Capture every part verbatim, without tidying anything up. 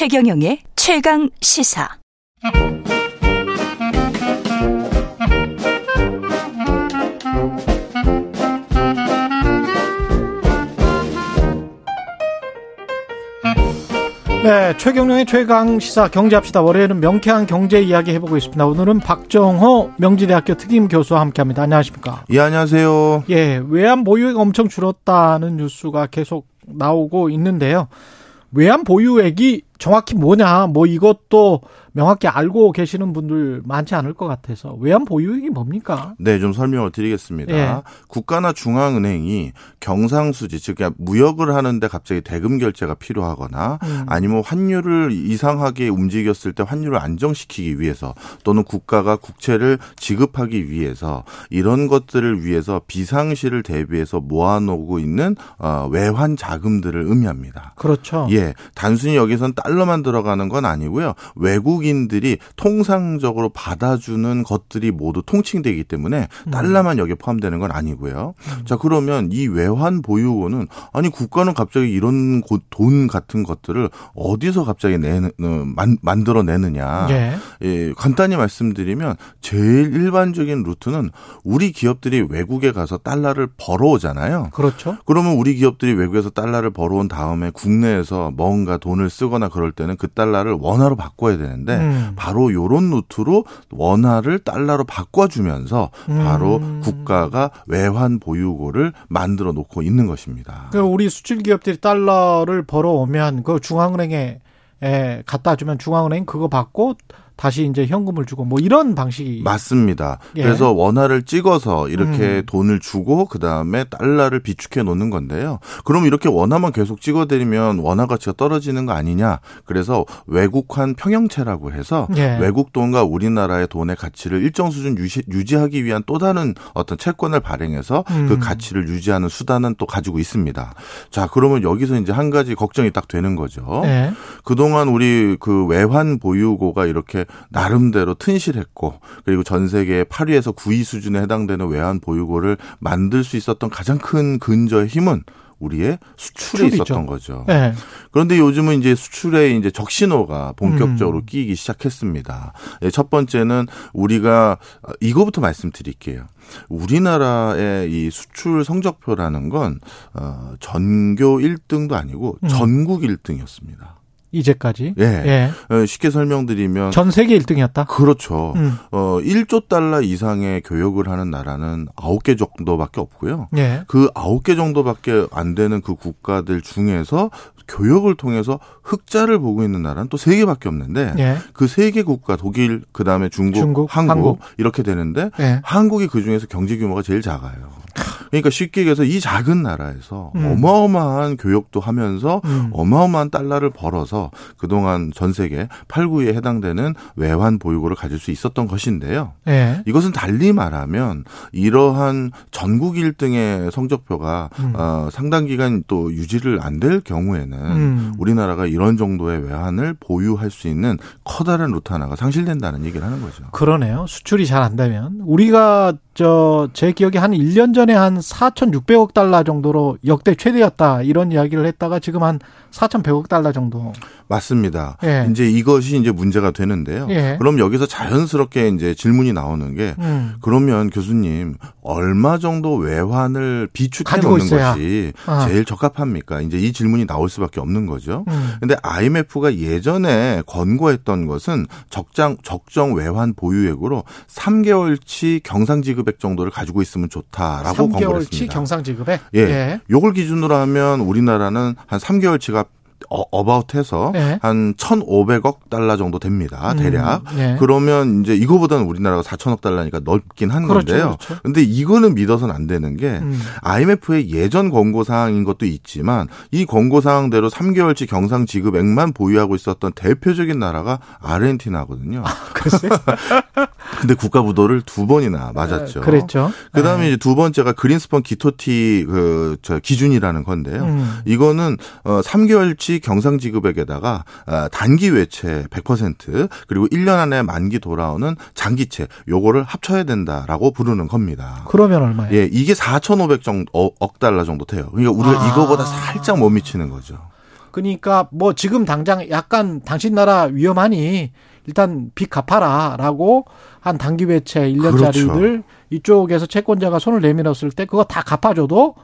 최경영의 최강시사. 네, 최경영의 최강시사 경제합시다. 월요일은 명쾌한 경제 이야기 해보고 있습니다. 오늘은 박정호 명지대학교 특임교수와 함께합니다. 안녕하십니까? 예, 안녕하세요. 예, 외환 보유액 엄청 줄었다는 뉴스가 계속 나오고 있는데요. 외환 보유액이 정확히 뭐냐, 뭐 이것도 명확히 알고 계시는 분들 많지 않을 것 같아서 외환 보유액이 뭡니까? 네, 좀 설명을 드리겠습니다. 예. 국가나 중앙은행이 경상수지, 즉 무역을 하는데 갑자기 대금 결제가 필요하거나 음. 아니면 환율을 이상하게 움직였을 때 환율을 안정시키기 위해서 또는 국가가 국채를 지급하기 위해서 이런 것들을 위해서 비상시를 대비해서 모아놓고 있는 외환 자금들을 의미합니다. 그렇죠. 예, 단순히 여기선 달러만 들어가는 건 아니고요. 외국인들이 통상적으로 받아주는 것들이 모두 통칭되기 때문에 달러만 여기에 포함되는 건 아니고요. 음. 자, 그러면 이 외환 보유고는 아니 국가는 갑자기 이런 돈 같은 것들을 어디서 갑자기 내는, 만, 만들어내느냐. 예. 예, 간단히 말씀드리면 제일 일반적인 루트는 우리 기업들이 외국에 가서 달러를 벌어오잖아요. 그렇죠. 그러면 우리 기업들이 외국에서 달러를 벌어온 다음에 국내에서 뭔가 돈을 쓰거나 그럴 때는 그 달러를 원화로 바꿔야 되는데 음. 바로 요런 루트로 원화를 달러로 바꿔주면서 바로 음. 국가가 외환 보유고를 만들어 놓고 있는 것입니다. 그러니까 우리 수출 기업들이 달러를 벌어오면 그 중앙은행에 갖다 주면 중앙은행 그거 받고 다시 이제 현금을 주고 뭐 이런 방식이. 맞습니다. 예. 그래서 원화를 찍어서 이렇게 음. 돈을 주고 그다음에 달러를 비축해 놓는 건데요. 그럼 이렇게 원화만 계속 찍어드리면 원화 가치가 떨어지는 거 아니냐. 그래서 외국환 평형체라고 해서 예. 외국 돈과 우리나라의 돈의 가치를 일정 수준 유시, 유지하기 위한 또 다른 어떤 채권을 발행해서 음. 그 가치를 유지하는 수단은 또 가지고 있습니다. 자, 그러면 여기서 이제 한 가지 걱정이 딱 되는 거죠. 예. 그동안 우리 그 외환 보유고가 이렇게 나름대로 튼실했고 그리고 전 세계 팔 위에서 구 위 수준에 해당되는 외환 보유고를 만들 수 있었던 가장 큰 근저의 힘은 우리의 수출에 수출이죠. 있었던 거죠. 네. 그런데 요즘은 이제 수출에 이제 적신호가 본격적으로 음. 끼기 시작했습니다. 첫 번째는 우리가 이거부터 말씀드릴게요. 우리나라의 이 수출 성적표라는 건 전교 일 등도 아니고 음. 전국 일 등이었습니다. 이제까지. 예. 예. 쉽게 설명드리면. 전 세계 일 등이었다? 그렇죠. 음. 어, 일조 달러 이상의 교역을 하는 나라는 아홉 개 정도밖에 없고요. 예. 그 아홉 개 정도밖에 안 되는 그 국가들 중에서 교역을 통해서 흑자를 보고 있는 나라는 또 세 개밖에 없는데 예. 그 세 개 국가 독일 그다음에 중국, 중국 한국, 한국 이렇게 되는데 예. 한국이 그중에서 경제 규모가 제일 작아요. 그러니까 쉽게 얘기해서 이 작은 나라에서 음. 어마어마한 교역도 하면서 음. 어마어마한 달러를 벌어서 그동안 전 세계 팔, 구위에 해당되는 외환 보유고를 가질 수 있었던 것인데요. 예. 이것은 달리 말하면 이러한 전국 일 등의 성적표가 음. 어, 상당 기간 또 유지를 안 될 경우에는 음. 우리나라가 이런 정도의 외환을 보유할 수 있는 커다란 루트 하나가 상실된다는 얘기를 하는 거죠. 그러네요. 수출이 잘 안 되면. 우리가 저 제 기억에 한 일 년 전에 한 사천육백억 달러 정도로 역대 최대였다 이런 이야기를 했다가 지금 한 사천백억 달러 정도. 맞습니다. 예. 이제 이것이 이제 문제가 되는데요. 예. 그럼 여기서 자연스럽게 이제 질문이 나오는 게 음. 그러면 교수님 얼마 정도 외환을 비축해 놓는 것이 아. 제일 적합합니까? 이제 이 질문이 나올 수밖에 없는 거죠. 음. 근데 아이엠에프가 예전에 권고했던 것은 적정 적정 외환 보유액으로 삼 개월치 경상지급액 정도를 가지고 있으면 좋다라고 권고했습니다. 삼 개월치 경상지급액? 예. 예. 요걸 기준으로 하면 우리나라는 한 삼 개월치가 어바웃해서 네. 한 천오백억 달러 정도 됩니다. 대략. 음, 네. 그러면 이제 이거보다는 우리나라가 사천억 달러니까 넓긴 한 그렇죠, 건데요. 그런데 그렇죠. 이거는 믿어서는 안 되는 게 음. 아이엠에프의 예전 권고사항인 것도 있지만 이 권고사항대로 삼 개월치 경상지급액만 보유하고 있었던 대표적인 나라가 아르헨티나거든요. 아, 글쎄. 근데 국가부도를 두 번이나 맞았죠. 네, 그랬죠. 그다음에 네. 이제 두 번째가 그린스펀 기토티 그 저 기준이라는 건데요. 음. 이거는 삼 개월치 경상지급액에다가 단기 외채 백 퍼센트 그리고 일 년 안에 만기 돌아오는 장기채 요거를 합쳐야 된다라고 부르는 겁니다. 그러면 얼마예요? 예, 이게 사천오백억 정도, 억 달러 정도 돼요. 그러니까 우리가 아. 이거보다 살짝 못 미치는 거죠. 그러니까 뭐 지금 당장 약간 당신 나라 위험하니 일단 빚 갚아라라고 한 단기 회체 일 년짜리들 그렇죠. 이쪽에서 채권자가 손을 내밀었을 때 그거 다 갚아줘도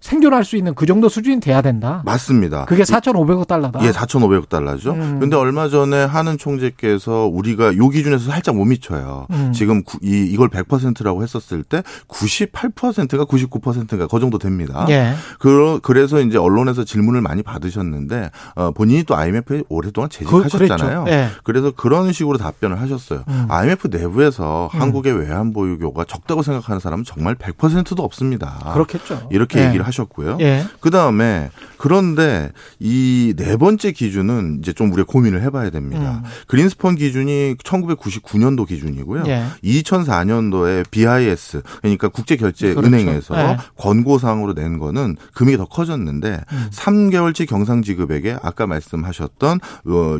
생존할 수 있는 그 정도 수준이 돼야 된다. 맞습니다. 그게 사천오백억 달러다. 예, 사천오백억 달러죠. 음. 그런데 얼마 전에 한은 총재께서 우리가 요 기준에서 살짝 못 미쳐요. 음. 지금 이, 이걸 백 퍼센트라고 했었을 때 구십팔 퍼센트가 구십구 퍼센트가 그 정도 됩니다. 예. 그, 그래서 이제 언론에서 질문을 많이 받으셨는데 어, 본인이 또 아이엠에프에 오랫동안 재직하셨잖아요. 그, 예. 그래서 그런 식으로 답변을 하셨어요. 음. 아이엠에프 내부에서 음. 한국의 외환보유고가 적다고 생각하는 사람은 정말 백 퍼센트도 없습니다. 그렇겠죠. 이렇게 예. 얘기를 하셨습니다. 하셨고요. 예. 그 다음에 그런데 이 네 번째 기준은 이제 좀 우리가 고민을 해봐야 됩니다. 음. 그린스펀 기준이 천구백구십구 년도 기준이고요. 예. 이천사 년도에 비아이에스 그러니까 국제결제은행에서 그렇죠. 예. 권고사항으로 낸 거는 금액이 더 커졌는데 음. 삼 개월치 경상지급액에 아까 말씀하셨던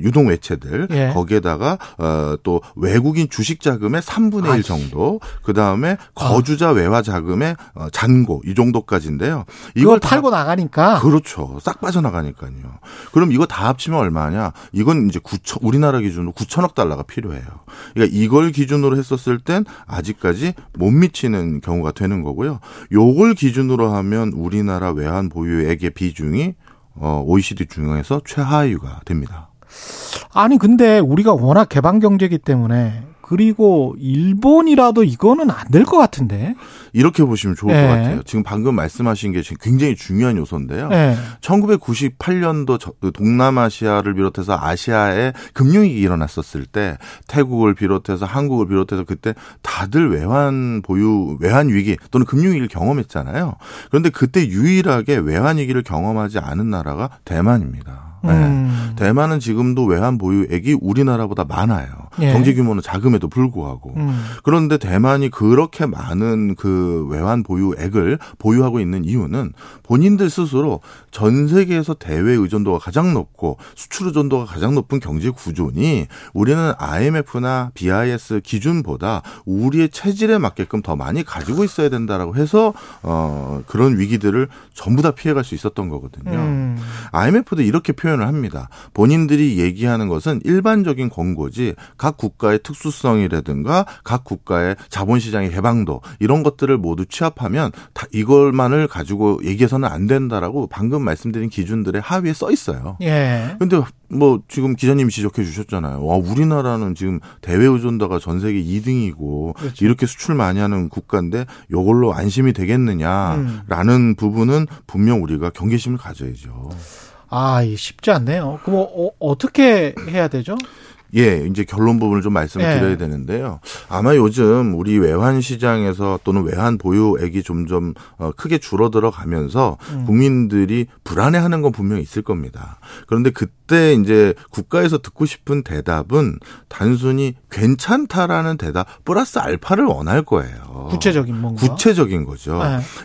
유동외채들 예. 거기에다가 또 외국인 주식자금의 삼분의 일 아이씨. 정도 그 다음에 거주자 어. 외화자금의 잔고 이 정도까지인데요. 이걸 팔고 나가니까. 그렇죠. 싹 빠져나가니까요. 그럼 이거 다 합치면 얼마냐? 이건 이제 구천, 우리나라 기준으로 구천억 달러가 필요해요. 그러니까 이걸 기준으로 했었을 땐 아직까지 못 미치는 경우가 되는 거고요. 요걸 기준으로 하면 우리나라 외환 보유액의 비중이 오이시디 중에서 최하위가 됩니다. 아니, 근데 우리가 워낙 개방경제이기 때문에 그리고 일본이라도 이거는 안 될 것 같은데. 이렇게 보시면 좋을 네. 것 같아요. 지금 방금 말씀하신 게 지금 굉장히 중요한 요소인데요. 네. 천구백구십팔 년도 동남아시아를 비롯해서 아시아에 금융위기 일어났었을 때 태국을 비롯해서 한국을 비롯해서 그때 다들 외환 보유, 외환 위기 또는 금융위기를 경험했잖아요. 그런데 그때 유일하게 외환 위기를 경험하지 않은 나라가 대만입니다. 네. 음. 대만은 지금도 외환 보유액이 우리나라보다 많아요. 예. 경제 규모는 작음에도 불구하고. 음. 그런데 대만이 그렇게 많은 그 외환 보유액을 보유하고 있는 이유는 본인들 스스로 전 세계에서 대외 의존도가 가장 높고 수출 의존도가 가장 높은 경제 구조니 우리는 아이엠에프나 비아이에스 기준보다 우리의 체질에 맞게끔 더 많이 가지고 있어야 된다라고 해서 어, 그런 위기들을 전부 다 피해갈 수 있었던 거거든요. 음. 아이엠에프도 이렇게 표현 을 합니다. 본인들이 얘기하는 것은 일반적인 권고지 각 국가의 특수성이라든가 각 국가의 자본시장의 개방도 이런 것들을 모두 취합하면 다 이걸만을 가지고 얘기해서는 안 된다라고 방금 말씀드린 기준들의 하위에 써 있어요. 예. 근데 뭐 지금 기자님이 지적해 주셨잖아요. 와, 우리나라는 지금 대외 의존도가 전 세계 이 등이고 그렇죠. 이렇게 수출 많이 하는 국가인데 이걸로 안심이 되겠느냐라는 음. 부분은 분명 우리가 경계심을 가져야죠. 아, 쉽지 않네요. 그럼 어, 어떻게 해야 되죠? 예, 이제 결론 부분을 좀 말씀을 예. 드려야 되는데요. 아마 요즘 우리 외환 시장에서 또는 외환 보유액이 점점 크게 줄어들어 가면서 음. 국민들이 불안해하는 건 분명히 있을 겁니다. 그런데 그때 이제 국가에서 듣고 싶은 대답은 단순히 괜찮다라는 대답 플러스 알파를 원할 거예요. 구체적인 뭔가? 구체적인 거죠.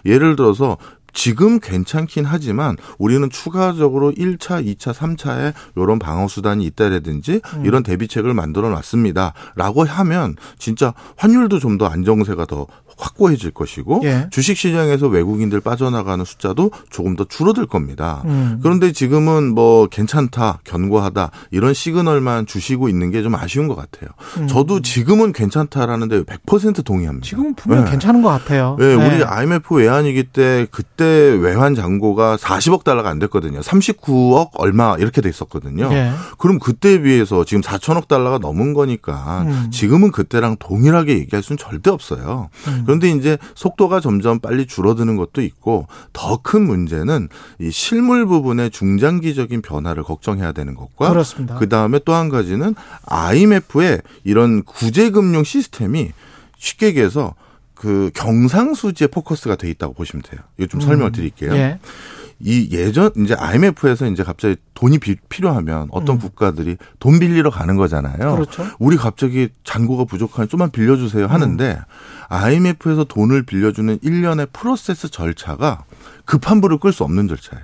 예. 예를 들어서 지금 괜찮긴 하지만 우리는 추가적으로 일 차, 이 차, 삼 차에 이런 방어수단이 있다라든지 음. 이런 대비책을 만들어놨습니다. 라고 하면 진짜 환율도 좀 더 안정세가 더 확고해질 것이고 예. 주식시장에서 외국인들 빠져나가는 숫자도 조금 더 줄어들 겁니다. 음. 그런데 지금은 뭐 괜찮다, 견고하다 이런 시그널만 주시고 있는 게 좀 아쉬운 것 같아요. 음. 저도 지금은 괜찮다라는 데 백 퍼센트 동의합니다. 지금은 분명 네. 괜찮은 것 같아요. 네. 네. 우리 아이엠에프 외환위기 때 그때 그때 외환 잔고가 사십억 달러가 안 됐거든요. 삼십구억 얼마 이렇게 됐었거든요. 예. 그럼 그때에 비해서 지금 사천억 달러가 넘은 거니까 음. 지금은 그때랑 동일하게 얘기할 수는 절대 없어요. 음. 그런데 이제 속도가 점점 빨리 줄어드는 것도 있고 더 큰 문제는 이 실물 부분의 중장기적인 변화를 걱정해야 되는 것과 그렇습니다. 그다음에 또 한 가지는 아이엠에프의 이런 구제금융 시스템이 쉽게 얘기해서 그 경상수지에 포커스가 돼 있다고 보시면 돼요. 이거 좀 음. 설명을 드릴게요. 예. 이 예전 이제 아이엠에프에서 이제 갑자기 돈이 비, 필요하면 어떤 음. 국가들이 돈 빌리러 가는 거잖아요. 그렇죠. 우리 갑자기 잔고가 부족하니 좀만 빌려주세요 하는데 음. 아이엠에프에서 돈을 빌려주는 일련의 프로세스 절차가 급한 불을 끌 수 없는 절차예요.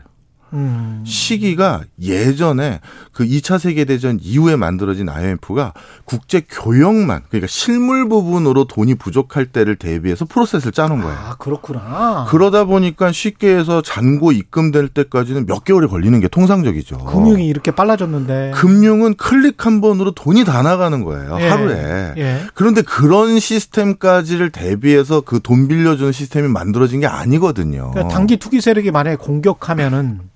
음. 시기가 예전에 그 이 차 세계대전 이후에 만들어진 아이엠에프가 국제교역만, 그러니까 실물 부분으로 돈이 부족할 때를 대비해서 프로세스를 짜놓은 거예요. 아, 그렇구나. 그러다 보니까 쉽게 해서 잔고 입금될 때까지는 몇 개월이 걸리는 게 통상적이죠. 금융이 이렇게 빨라졌는데. 금융은 클릭 한 번으로 돈이 다 나가는 거예요. 예. 하루에. 예. 그런데 그런 시스템까지를 대비해서 그 돈 빌려주는 시스템이 만들어진 게 아니거든요. 그러니까 단기 투기 세력이 만약에 공격하면은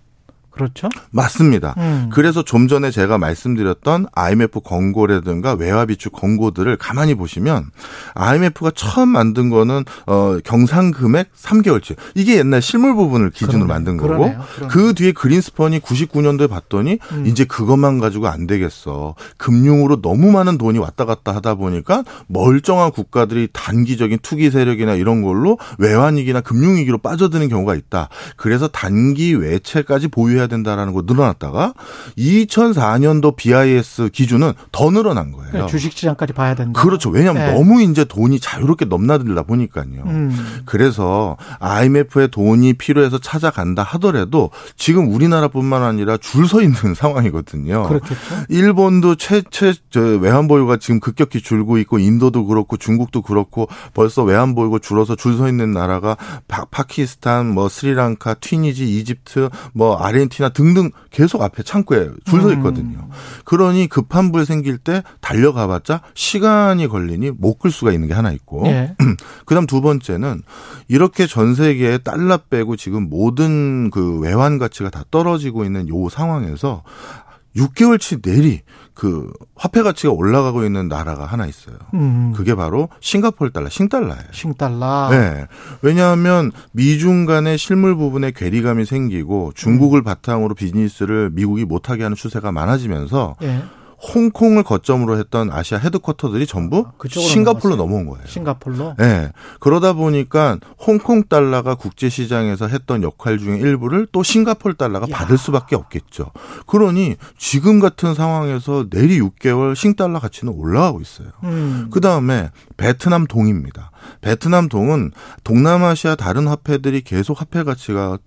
그렇죠? 맞습니다. 음. 그래서 좀 전에 제가 말씀드렸던 아이엠에프 건고라든가 외화비축 건고들을 가만히 보시면 아이엠에프가 처음 만든 거는 어, 경상금액 삼 개월치. 이게 옛날 실물 부분을 기준으로 그러네. 만든 거고 그러네요. 그러네요. 그 뒤에 그린스펀이 구십구 년도에 봤더니 음. 이제 그것만 가지고 안 되겠어. 금융으로 너무 많은 돈이 왔다 갔다 하다 보니까 멀쩡한 국가들이 단기적인 투기 세력이나 이런 걸로 외환위기나 금융위기로 빠져드는 경우가 있다. 그래서 단기 외채까지 보유해야 된다라는 거 늘어났다가 이천사 년도 비아이에스 기준은 더 늘어난 거예요. 그러니까 주식시장까지 봐야 된다. 그렇죠. 왜냐하면 네. 너무 이제 돈이 자유롭게 넘나들다 보니까요. 음. 그래서 아이엠에프의 돈이 필요해서 찾아간다 하더라도 지금 우리나라뿐만 아니라 줄 서 있는 상황이거든요. 그렇겠죠. 일본도 최최 외환 보유가 지금 급격히 줄고 있고 인도도 그렇고 중국도 그렇고 벌써 외환 보유가 줄어서 줄 서 있는 나라가 파, 파키스탄, 뭐 스리랑카, 튀니지, 이집트, 뭐 아르헨티나 등등 계속 앞에 창구에 줄 서 있거든요. 음. 그러니 급한 불 생길 때 달려가봤자 시간이 걸리니 못 끌 수가 있는 게 하나 있고 예. 그다음 두 번째는 이렇게 전 세계에 달러 빼고 지금 모든 그 외환 가치가 다 떨어지고 있는 요 상황에서 육 개월치 내리 그 화폐 가치가 올라가고 있는 나라가 하나 있어요. 음. 그게 바로 싱가포르 달러, 싱달러예요. 싱달러. 네. 왜냐하면 미중 간의 실물 부분에 괴리감이 생기고 중국을 음. 바탕으로 비즈니스를 미국이 못하게 하는 추세가 많아지면서 예. 홍콩을 거점으로 했던 아시아 헤드쿼터들이 전부 아, 싱가포르로 넘어온 거예요. 싱가포르로? 네. 그러다 보니까 홍콩 달러가 국제시장에서 했던 역할 중에 일부를 또 싱가포르 달러가 야. 받을 수밖에 없겠죠. 그러니 지금 같은 상황에서 내리 육 개월 싱달러 가치는 올라가고 있어요. 음. 그다음에 베트남 동입니다. 베트남 동은 동남아시아 다른 화폐들이 계속 화폐 가치가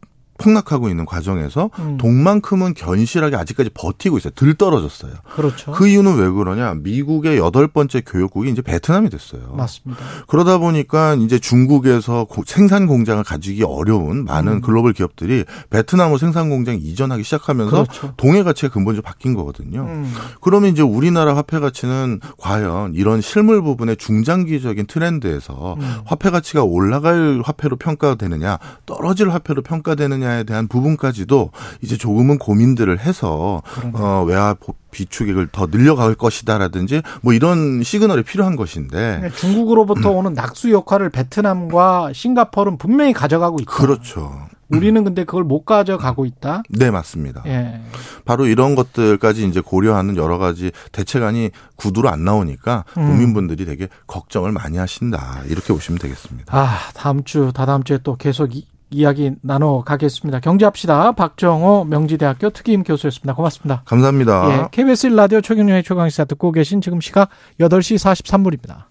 폭락하고 있는 과정에서 음. 동만큼은 견실하게 아직까지 버티고 있어요. 덜 떨어졌어요. 그렇죠. 그 이유는 왜 그러냐? 미국의 여덟 번째 교역국이 이제 베트남이 됐어요. 맞습니다. 그러다 보니까 이제 중국에서 생산 공장을 가지기 어려운 많은 음. 글로벌 기업들이 베트남으로 생산 공장 이전하기 시작하면서 그렇죠. 동해 가치가 근본적으로 바뀐 거거든요. 음. 그러면 이제 우리나라 화폐 가치는 과연 이런 실물 부분의 중장기적인 트렌드에서 음. 화폐 가치가 올라갈 화폐로 평가되느냐, 떨어질 화폐로 평가되느냐 에 대한 부분까지도 이제 조금은 고민들을 해서 어, 외화 비축액을 더 늘려갈 것이다라든지 뭐 이런 시그널이 필요한 것인데 중국으로부터 음. 오는 낙수 역할을 베트남과 싱가포르는 분명히 가져가고 있다. 그렇죠. 우리는 근데 그걸 못 가져가고 있다? 네, 맞습니다. 예. 바로 이런 것들까지 이제 고려하는 여러 가지 대책안이 구두로 안 나오니까 음. 국민분들이 되게 걱정을 많이 하신다. 이렇게 보시면 되겠습니다. 아, 다음 주, 다다음 주에 또 계속 이 이야기 나눠가겠습니다. 경제합시다. 박정호 명지대학교 특임 교수였습니다. 고맙습니다. 감사합니다. 예, 케이비에스 일 라디오 최경영의 최강시사 듣고 계신 지금 시각 여덟 시 사십삼 분입니다.